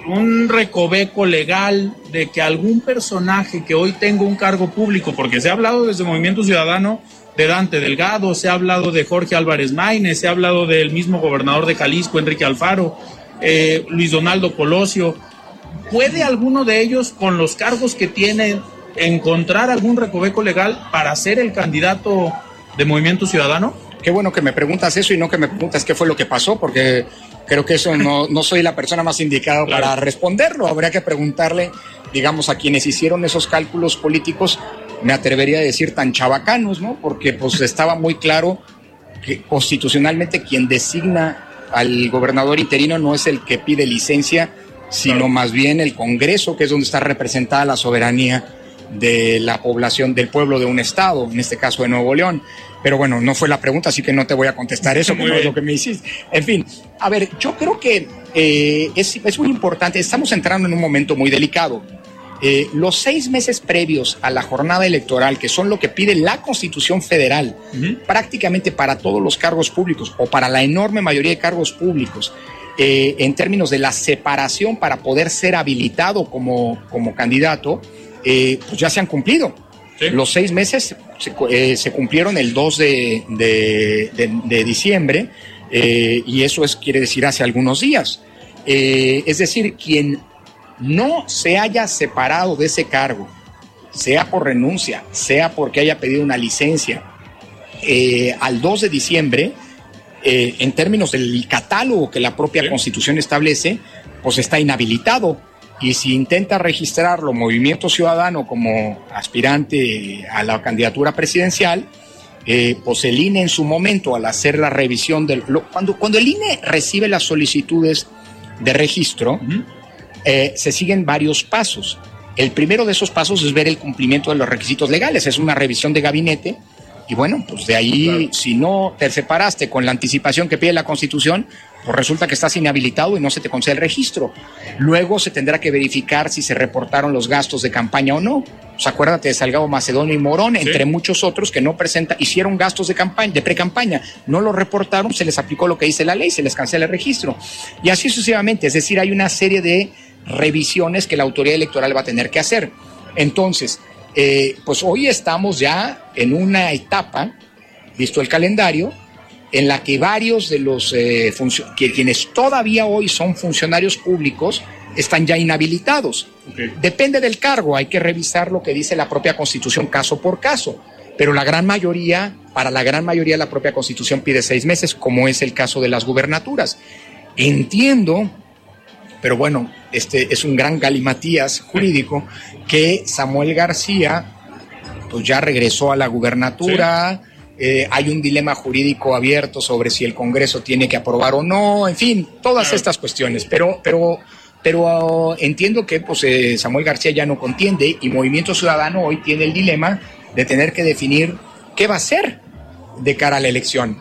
un recoveco legal, de que algún personaje que hoy tenga un cargo público, porque se ha hablado desde Movimiento Ciudadano de Dante Delgado, se ha hablado de Jorge Álvarez Máynez, se ha hablado del mismo gobernador de Jalisco, Enrique Alfaro, eh, Luis Donaldo Colosio, puede alguno de ellos, con los cargos que tiene, encontrar algún recoveco legal para ser el candidato de Movimiento Ciudadano? Qué bueno que me preguntas eso y no que me preguntas qué fue lo que pasó, porque creo que eso no, no soy la persona más indicada claro. para responderlo. Habría que preguntarle, digamos, a quienes hicieron esos cálculos políticos, me atrevería a decir tan chabacanos, ¿no? Porque pues estaba muy claro que constitucionalmente quien designa al gobernador interino no es el que pide licencia, sino claro. más bien el Congreso, que es donde está representada la soberanía de la población, del pueblo de un estado, en este caso de Nuevo León. Pero bueno, no fue la pregunta, así que no te voy a contestar eso, que no es lo que me hiciste. En fin, a ver, yo creo que eh, es, es muy importante, estamos entrando en un momento muy delicado. Eh, los seis meses previos a la jornada electoral, que son lo que pide la Constitución Federal, uh-huh. prácticamente para todos los cargos públicos, o para la enorme mayoría de cargos públicos, eh, en términos de la separación para poder ser habilitado como, como candidato, Eh, pues ya se han cumplido. ¿Sí? Los seis meses se, eh, se cumplieron el dos de, de, de, de diciembre eh, y eso es, quiere decir hace algunos días. Eh, es decir, quien no se haya separado de ese cargo, sea por renuncia, sea porque haya pedido una licencia, eh, al dos de diciembre, eh, en términos del catálogo que la propia ¿Sí? Constitución establece, pues está inhabilitado. Y si intenta registrarlo Movimiento Ciudadano como aspirante a la candidatura presidencial, eh, pues el I N E en su momento, al hacer la revisión del... Lo, cuando, cuando el I N E recibe las solicitudes de registro, uh-huh. eh, se siguen varios pasos. El primero de esos pasos es ver el cumplimiento de los requisitos legales. Es una revisión de gabinete. Y bueno, pues de ahí, claro. si no te separaste con la anticipación que pide la Constitución, pues resulta que estás inhabilitado y no se te concede el registro. Luego se tendrá que verificar si se reportaron los gastos de campaña o no. Pues acuérdate de Salgado Macedonio y Morón, sí. entre muchos otros que no presenta, hicieron gastos de campaña, de pre-campaña, no los reportaron, se les aplicó lo que dice la ley, se les cancela el registro. Y así sucesivamente, es decir, hay una serie de revisiones que la autoridad electoral va a tener que hacer. Entonces... Eh, pues hoy estamos ya en una etapa, visto el calendario, en la que varios de los eh, funcio- que, quienes todavía hoy son funcionarios públicos están ya inhabilitados. Okay. Depende del cargo, hay que revisar lo que dice la propia Constitución caso por caso, pero la gran mayoría, para la gran mayoría la propia Constitución pide seis meses, como es el caso de las gubernaturas. Entiendo, pero bueno, este es un gran galimatías jurídico que Samuel García pues ya regresó a la gubernatura, sí. eh, hay un dilema jurídico abierto sobre si el Congreso tiene que aprobar o no, en fin, todas estas cuestiones, pero pero pero entiendo que pues eh, Samuel García ya no contiende y Movimiento Ciudadano hoy tiene el dilema de tener que definir qué va a hacer de cara a la elección,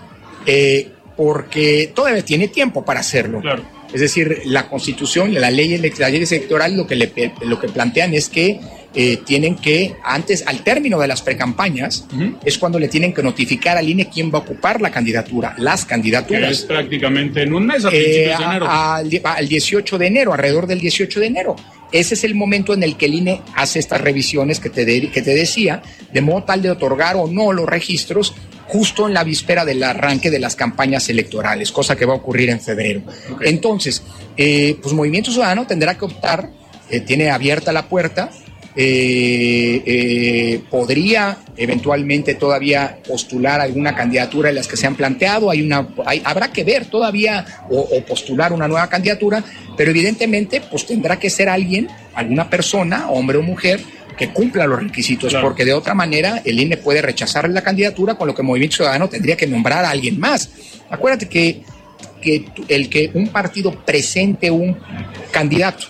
eh, porque todavía tiene tiempo para hacerlo. Claro. Es decir, la Constitución, las leyes, las leyes electorales lo que, le, lo que plantean es que eh, tienen que, antes, al término de las precampañas, uh-huh. es cuando le tienen que notificar al I N E quién va a ocupar la candidatura, las candidaturas. Es prácticamente en un mes, a eh, principios de enero. Al, al dieciocho de enero, alrededor del dieciocho de enero. Ese es el momento en el que el I N E hace estas revisiones que te, de, que te decía, de modo tal de otorgar o no los registros justo en la víspera del arranque de las campañas electorales, cosa que va a ocurrir en febrero. Okay. Entonces, eh, pues Movimiento Ciudadano tendrá que optar, eh, tiene abierta la puerta, eh, eh, podría eventualmente todavía postular alguna candidatura de las que se han planteado, hay una, hay, habrá que ver todavía o, o postular una nueva candidatura, pero evidentemente pues tendrá que ser alguien, alguna persona, hombre o mujer, que cumpla los requisitos, claro. Porque de otra manera el I N E puede rechazar la candidatura, con lo que Movimiento Ciudadano tendría que nombrar a alguien más. Acuérdate que, que el que un partido presente un candidato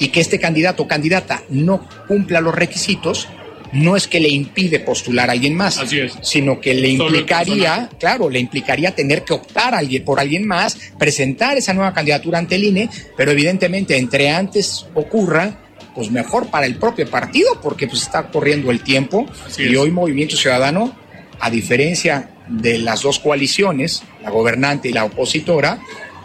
y que este candidato o candidata no cumpla los requisitos, no es que le impide postular a alguien más, así es, sino que le implicaría, claro, le implicaría tener que optar a alguien, por alguien más, presentar esa nueva candidatura ante el I N E, pero evidentemente entre antes ocurra, pues mejor para el propio partido, porque pues está corriendo el tiempo. Así y es. Hoy Movimiento Ciudadano, a diferencia de las dos coaliciones, la gobernante y la opositora,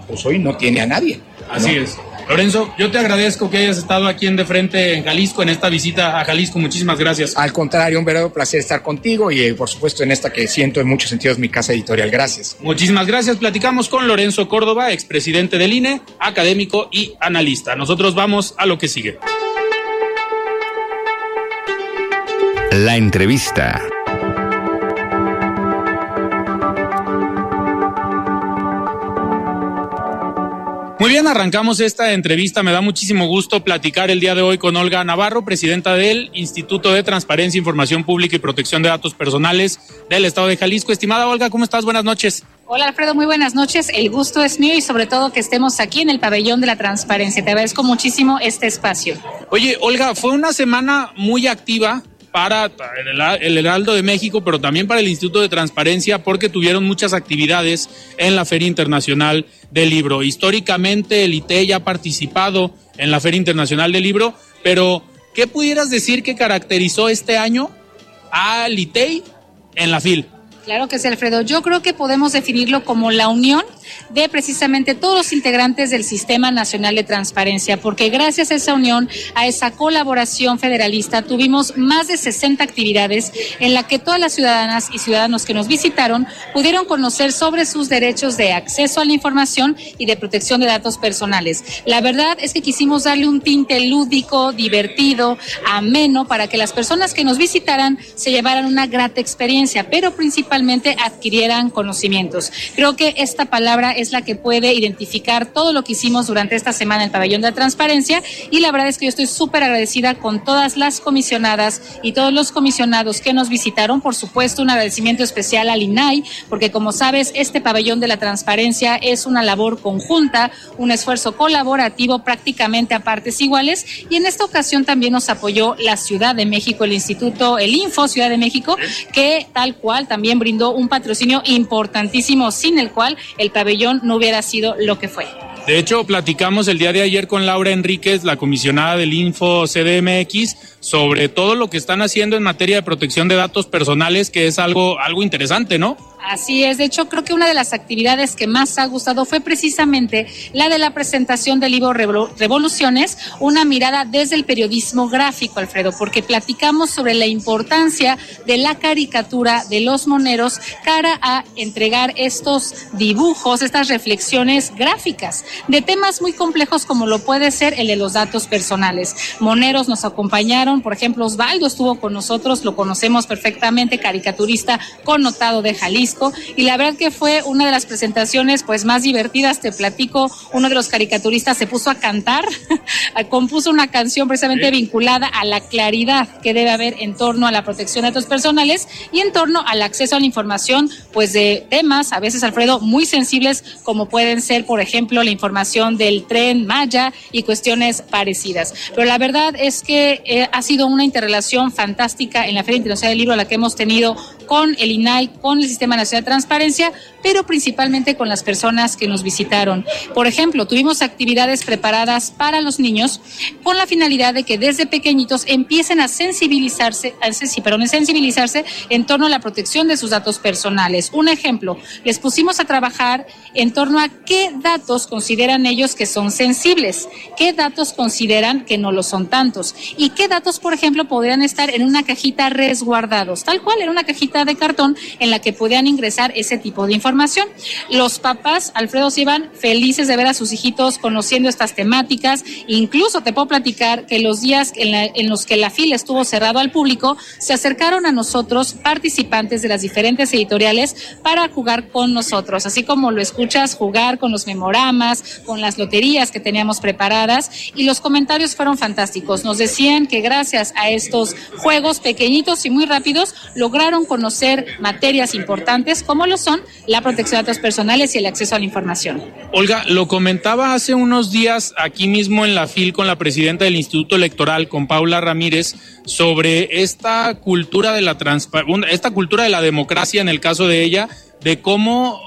pues hoy no tiene a nadie. Así ¿no? es. Lorenzo, yo te agradezco que hayas estado aquí en De Frente en Jalisco, en esta visita a Jalisco. Muchísimas gracias. Al contrario, un verdadero placer estar contigo y, eh, por supuesto, en esta que siento en muchos sentidos mi casa editorial. Gracias. Muchísimas gracias. Platicamos con Lorenzo Córdova, expresidente del I N E, académico y analista. Nosotros vamos a lo que sigue. La entrevista. Muy bien, arrancamos esta entrevista. Me da muchísimo gusto platicar el día de hoy con Olga Navarro, presidenta del Instituto de Transparencia, Información Pública y Protección de Datos Personales del Estado de Jalisco. Estimada Olga, ¿cómo estás? Buenas noches. Hola Alfredo, muy buenas noches. El gusto es mío y sobre todo que estemos aquí en el pabellón de la transparencia. Te agradezco muchísimo este espacio. Oye, Olga, fue una semana muy activa para el Heraldo de México, pero también para el Instituto de Transparencia, porque tuvieron muchas actividades en la Feria Internacional del Libro. Históricamente el I T E I ha participado en la Feria Internacional del Libro, pero ¿qué pudieras decir que caracterizó este año al I T E I en la FIL? Claro que sí, Alfredo. Yo creo que podemos definirlo como la unión de precisamente todos los integrantes del Sistema Nacional de Transparencia, porque gracias a esa unión, a esa colaboración federalista, tuvimos más de sesenta actividades en la que todas las ciudadanas y ciudadanos que nos visitaron pudieron conocer sobre sus derechos de acceso a la información y de protección de datos personales. La verdad es que quisimos darle un tinte lúdico, divertido, ameno, para que las personas que nos visitaran se llevaran una grata experiencia, pero principalmente adquirieran conocimientos. Creo que esta palabra es la que puede identificar todo lo que hicimos durante esta semana en el pabellón de la transparencia, y la verdad es que yo estoy súper agradecida con todas las comisionadas y todos los comisionados que nos visitaron. Por supuesto, un agradecimiento especial al I N A I, porque como sabes, este pabellón de la transparencia es una labor conjunta, un esfuerzo colaborativo prácticamente a partes iguales, y en esta ocasión también nos apoyó la Ciudad de México, el Instituto, el Info Ciudad de México, que tal cual también brindó un patrocinio importantísimo, sin el cual el pabellón no hubiera sido lo que fue. De hecho, platicamos el día de ayer con Laura Enríquez, la comisionada del Info C D M X, sobre todo lo que están haciendo en materia de protección de datos personales, que es algo, algo interesante, ¿no? Así es, de hecho creo que una de las actividades que más ha gustado fue precisamente la de la presentación del libro Revoluciones, una mirada desde el periodismo gráfico, Alfredo, porque platicamos sobre la importancia de la caricatura de los moneros cara a entregar estos dibujos, estas reflexiones gráficas de temas muy complejos como lo puede ser el de los datos personales. Moneros nos acompañaron, por ejemplo, Osvaldo estuvo con nosotros, lo conocemos perfectamente, caricaturista connotado de Jalisco, y la verdad que fue una de las presentaciones pues más divertidas. Te platico, uno de los caricaturistas se puso a cantar, compuso una canción precisamente sí. vinculada a la claridad que debe haber en torno a la protección de datos personales y en torno al acceso a la información, pues de temas a veces, Alfredo, muy sensibles, como pueden ser, por ejemplo, la información del Tren Maya y cuestiones parecidas. Pero la verdad es que eh, ha sido una interrelación fantástica en la Feria Internacional del Libro, a la que hemos tenido con el I N A I, con el Sistema Nacional de Transparencia, pero principalmente con las personas que nos visitaron. Por ejemplo, tuvimos actividades preparadas para los niños con la finalidad de que desde pequeñitos empiecen a sensibilizarse, a sensibilizarse en torno a la protección de sus datos personales. Un ejemplo, les pusimos a trabajar en torno a qué datos consideran ellos que son sensibles, qué datos consideran que no lo son tantos y qué datos, por ejemplo, podrían estar en una cajita resguardados, tal cual era una cajita de cartón en la que podían ingresar ese tipo de información. Los papás, Alfredo, se iban felices de ver a sus hijitos conociendo estas temáticas. Incluso te puedo platicar que los días en, la, en los que la fila estuvo cerrada al público, se acercaron a nosotros participantes de las diferentes editoriales para jugar con nosotros, así como lo escuchas, jugar con los memoramas, con las loterías que teníamos preparadas, y los comentarios fueron fantásticos. Nos decían que gracias a estos juegos pequeñitos y muy rápidos lograron conocer materias importantes como lo son la protección de datos personales y el acceso a la información. Olga, lo comentaba hace unos días aquí mismo en la FIL con la presidenta del Instituto Electoral, con Paula Ramírez, sobre esta cultura de la transparencia, esta cultura de la democracia en el caso de ella, de cómo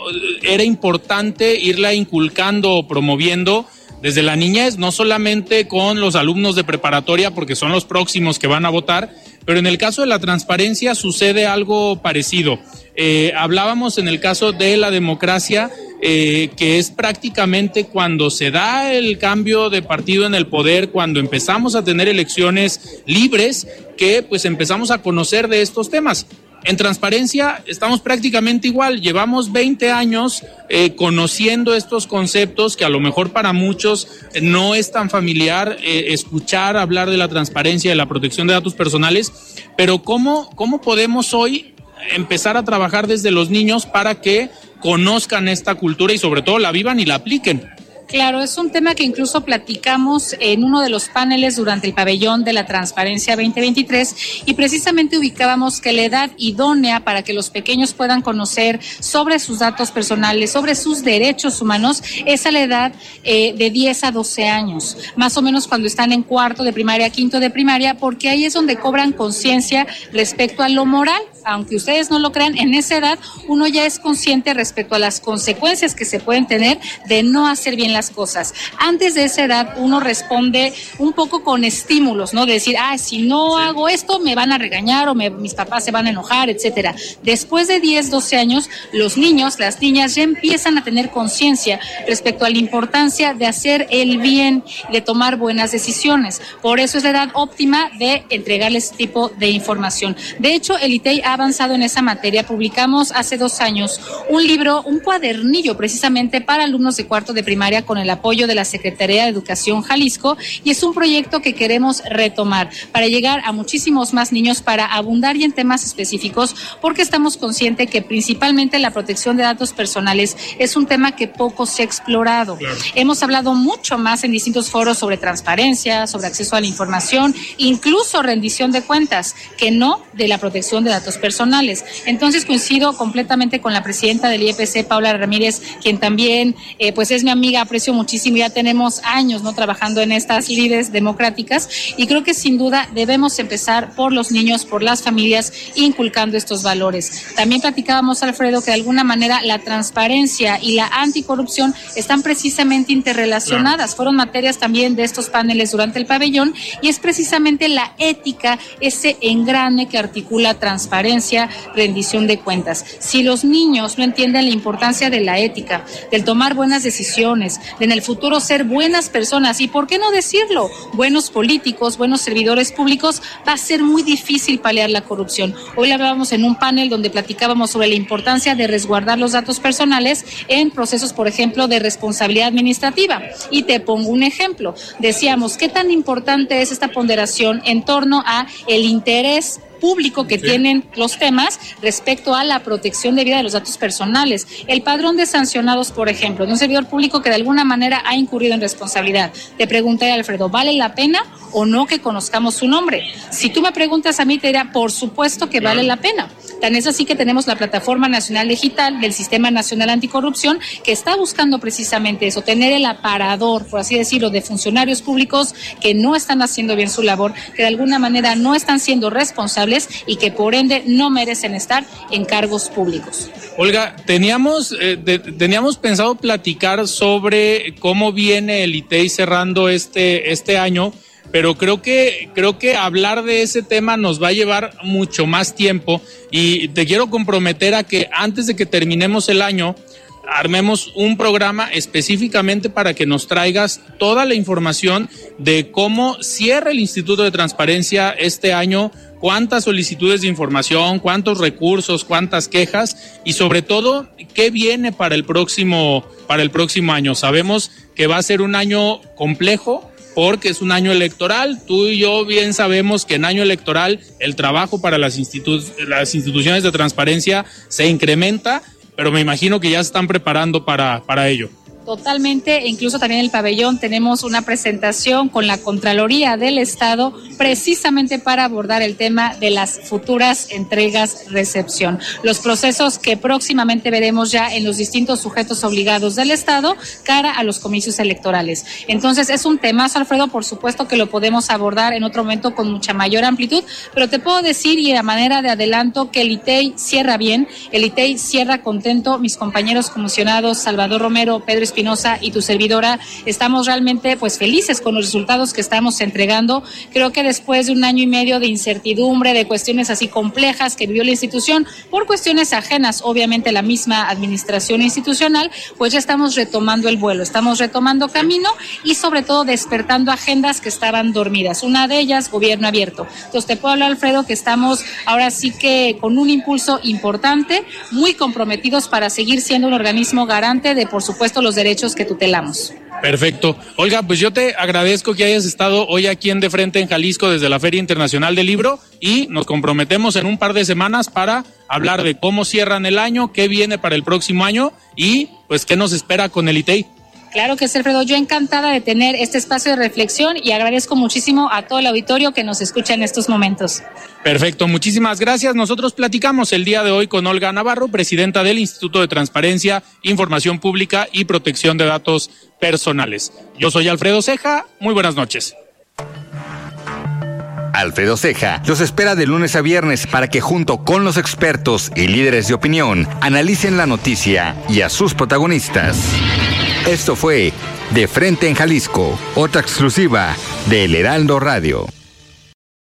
era importante irla inculcando o promoviendo desde la niñez, no solamente con los alumnos de preparatoria, porque son los próximos que van a votar, pero en el caso de la transparencia sucede algo parecido. Eh, hablábamos en el caso de la democracia, eh, que es prácticamente cuando se da el cambio de partido en el poder, cuando empezamos a tener elecciones libres, que pues empezamos a conocer de estos temas. En transparencia estamos prácticamente igual, llevamos veinte años eh, conociendo estos conceptos que a lo mejor para muchos no es tan familiar, eh, escuchar hablar de la transparencia, de la protección de datos personales, pero ¿cómo, cómo podemos hoy empezar a trabajar desde los niños para que conozcan esta cultura y sobre todo la vivan y la apliquen? Claro, es un tema que incluso platicamos en uno de los paneles durante el pabellón de la transparencia veinte veintitrés, y precisamente ubicábamos que la edad idónea para que los pequeños puedan conocer sobre sus datos personales, sobre sus derechos humanos, es a la edad eh, de diez a doce años, más o menos cuando están en cuarto de primaria, quinto de primaria, porque ahí es donde cobran conciencia respecto a lo moral. Aunque ustedes no lo crean, en esa edad uno ya es consciente respecto a las consecuencias que se pueden tener de no hacer bien las cosas. Antes de esa edad uno responde un poco con estímulos, ¿no? De decir, ah, si no sí. hago esto me van a regañar o me, mis papás se van a enojar, etcétera. Después de diez, doce años, los niños, las niñas ya empiezan a tener conciencia respecto a la importancia de hacer el bien, de tomar buenas decisiones. Por eso es la edad óptima de entregarles este tipo de información. De hecho, el I T E I ha avanzado en esa materia. Publicamos hace dos años un libro, un cuadernillo precisamente para alumnos de cuarto de primaria con el apoyo de la Secretaría de Educación Jalisco, y es un proyecto que queremos retomar para llegar a muchísimos más niños, para abundar y en temas específicos, porque estamos conscientes que principalmente la protección de datos personales es un tema que poco se ha explorado. Claro. Hemos hablado mucho más en distintos foros sobre transparencia, sobre acceso a la información, incluso rendición de cuentas, que no de la protección de datos personales. Entonces coincido completamente con la presidenta del I E P C, Paula Ramírez, quien también eh, pues es mi amiga, aprecio muchísimo, ya tenemos años no trabajando en estas líderes democráticas, y creo que sin duda debemos empezar por los niños, por las familias, inculcando estos valores. También platicábamos, Alfredo, que de alguna manera la transparencia y la anticorrupción están precisamente interrelacionadas. Claro. Fueron materias también de estos paneles durante el pabellón, y es precisamente la ética, ese engrane que articula transparencia, rendición de cuentas. Si los niños no entienden la importancia de la ética, del tomar buenas decisiones, de en el futuro ser buenas personas y, ¿por qué no decirlo?, buenos políticos, buenos servidores públicos, va a ser muy difícil paliar la corrupción. Hoy hablábamos en un panel donde platicábamos sobre la importancia de resguardar los datos personales en procesos, por ejemplo, de responsabilidad administrativa. Y te pongo un ejemplo. Decíamos, ¿qué tan importante es esta ponderación en torno a el interés público que sí. tienen los temas respecto a la protección debida de los datos personales? El padrón de sancionados, por ejemplo, de un servidor público que de alguna manera ha incurrido en responsabilidad. Te pregunté, Alfredo, ¿vale la pena o no que conozcamos su nombre? Si tú me preguntas a mí, te dirá, por supuesto que vale la pena. Tan es así que tenemos la Plataforma Nacional Digital del Sistema Nacional Anticorrupción, que está buscando precisamente eso, tener el aparador, por así decirlo, de funcionarios públicos que no están haciendo bien su labor, que de alguna manera no están siendo responsables y que por ende no merecen estar en cargos públicos. Olga, teníamos, eh, de, teníamos pensado platicar sobre cómo viene el I T E I cerrando este, este año, pero creo que creo que hablar de ese tema nos va a llevar mucho más tiempo y te quiero comprometer a que antes de que terminemos el año armemos un programa específicamente para que nos traigas toda la información de cómo cierra el Instituto de Transparencia este año, cuántas solicitudes de información, cuántos recursos, cuántas quejas y sobre todo qué viene para el próximo para el próximo año. Sabemos que va a ser un año complejo, porque es un año electoral. Tú y yo bien sabemos que en año electoral el trabajo para las, institu- las instituciones de transparencia se incrementa, pero me imagino que ya se están preparando para, para ello. Totalmente, incluso también en el pabellón tenemos una presentación con la Contraloría del Estado precisamente para abordar el tema de las futuras entregas-recepción. Los procesos que próximamente veremos ya en los distintos sujetos obligados del Estado cara a los comicios electorales. Entonces es un temazo, Alfredo, por supuesto que lo podemos abordar en otro momento con mucha mayor amplitud, pero te puedo decir y a manera de adelanto que el I T E I cierra bien, el I T E I cierra contento, mis compañeros comisionados Salvador Romero, Pedro Espinosa y tu servidora, estamos realmente pues felices con los resultados que estamos entregando. Creo que después de un año y medio de incertidumbre, de cuestiones así complejas que vivió la institución, por cuestiones ajenas, obviamente la misma administración institucional, pues ya estamos retomando el vuelo, estamos retomando camino y sobre todo despertando agendas que estaban dormidas. Una de ellas, gobierno abierto. Entonces te puedo hablar, Alfredo, que estamos ahora sí que con un impulso importante, muy comprometidos para seguir siendo un organismo garante de, por supuesto, los derechos derechos que tutelamos. Perfecto. Olga, pues yo te agradezco que hayas estado hoy aquí en De Frente en Jalisco desde la Feria Internacional del Libro y nos comprometemos en un par de semanas para hablar de cómo cierran el año, qué viene para el próximo año y pues qué nos espera con el I T E I. Claro que sí, Alfredo. Yo encantada de tener este espacio de reflexión y agradezco muchísimo a todo el auditorio que nos escucha en estos momentos. Perfecto, muchísimas gracias. Nosotros platicamos el día de hoy con Olga Navarro, presidenta del Instituto de Transparencia, Información Pública y Protección de Datos Personales. Yo soy Alfredo Ceja, muy buenas noches. Alfredo Ceja los espera de lunes a viernes para que junto con los expertos y líderes de opinión analicen la noticia y a sus protagonistas. Esto fue De Frente en Jalisco, otra exclusiva del Heraldo Radio.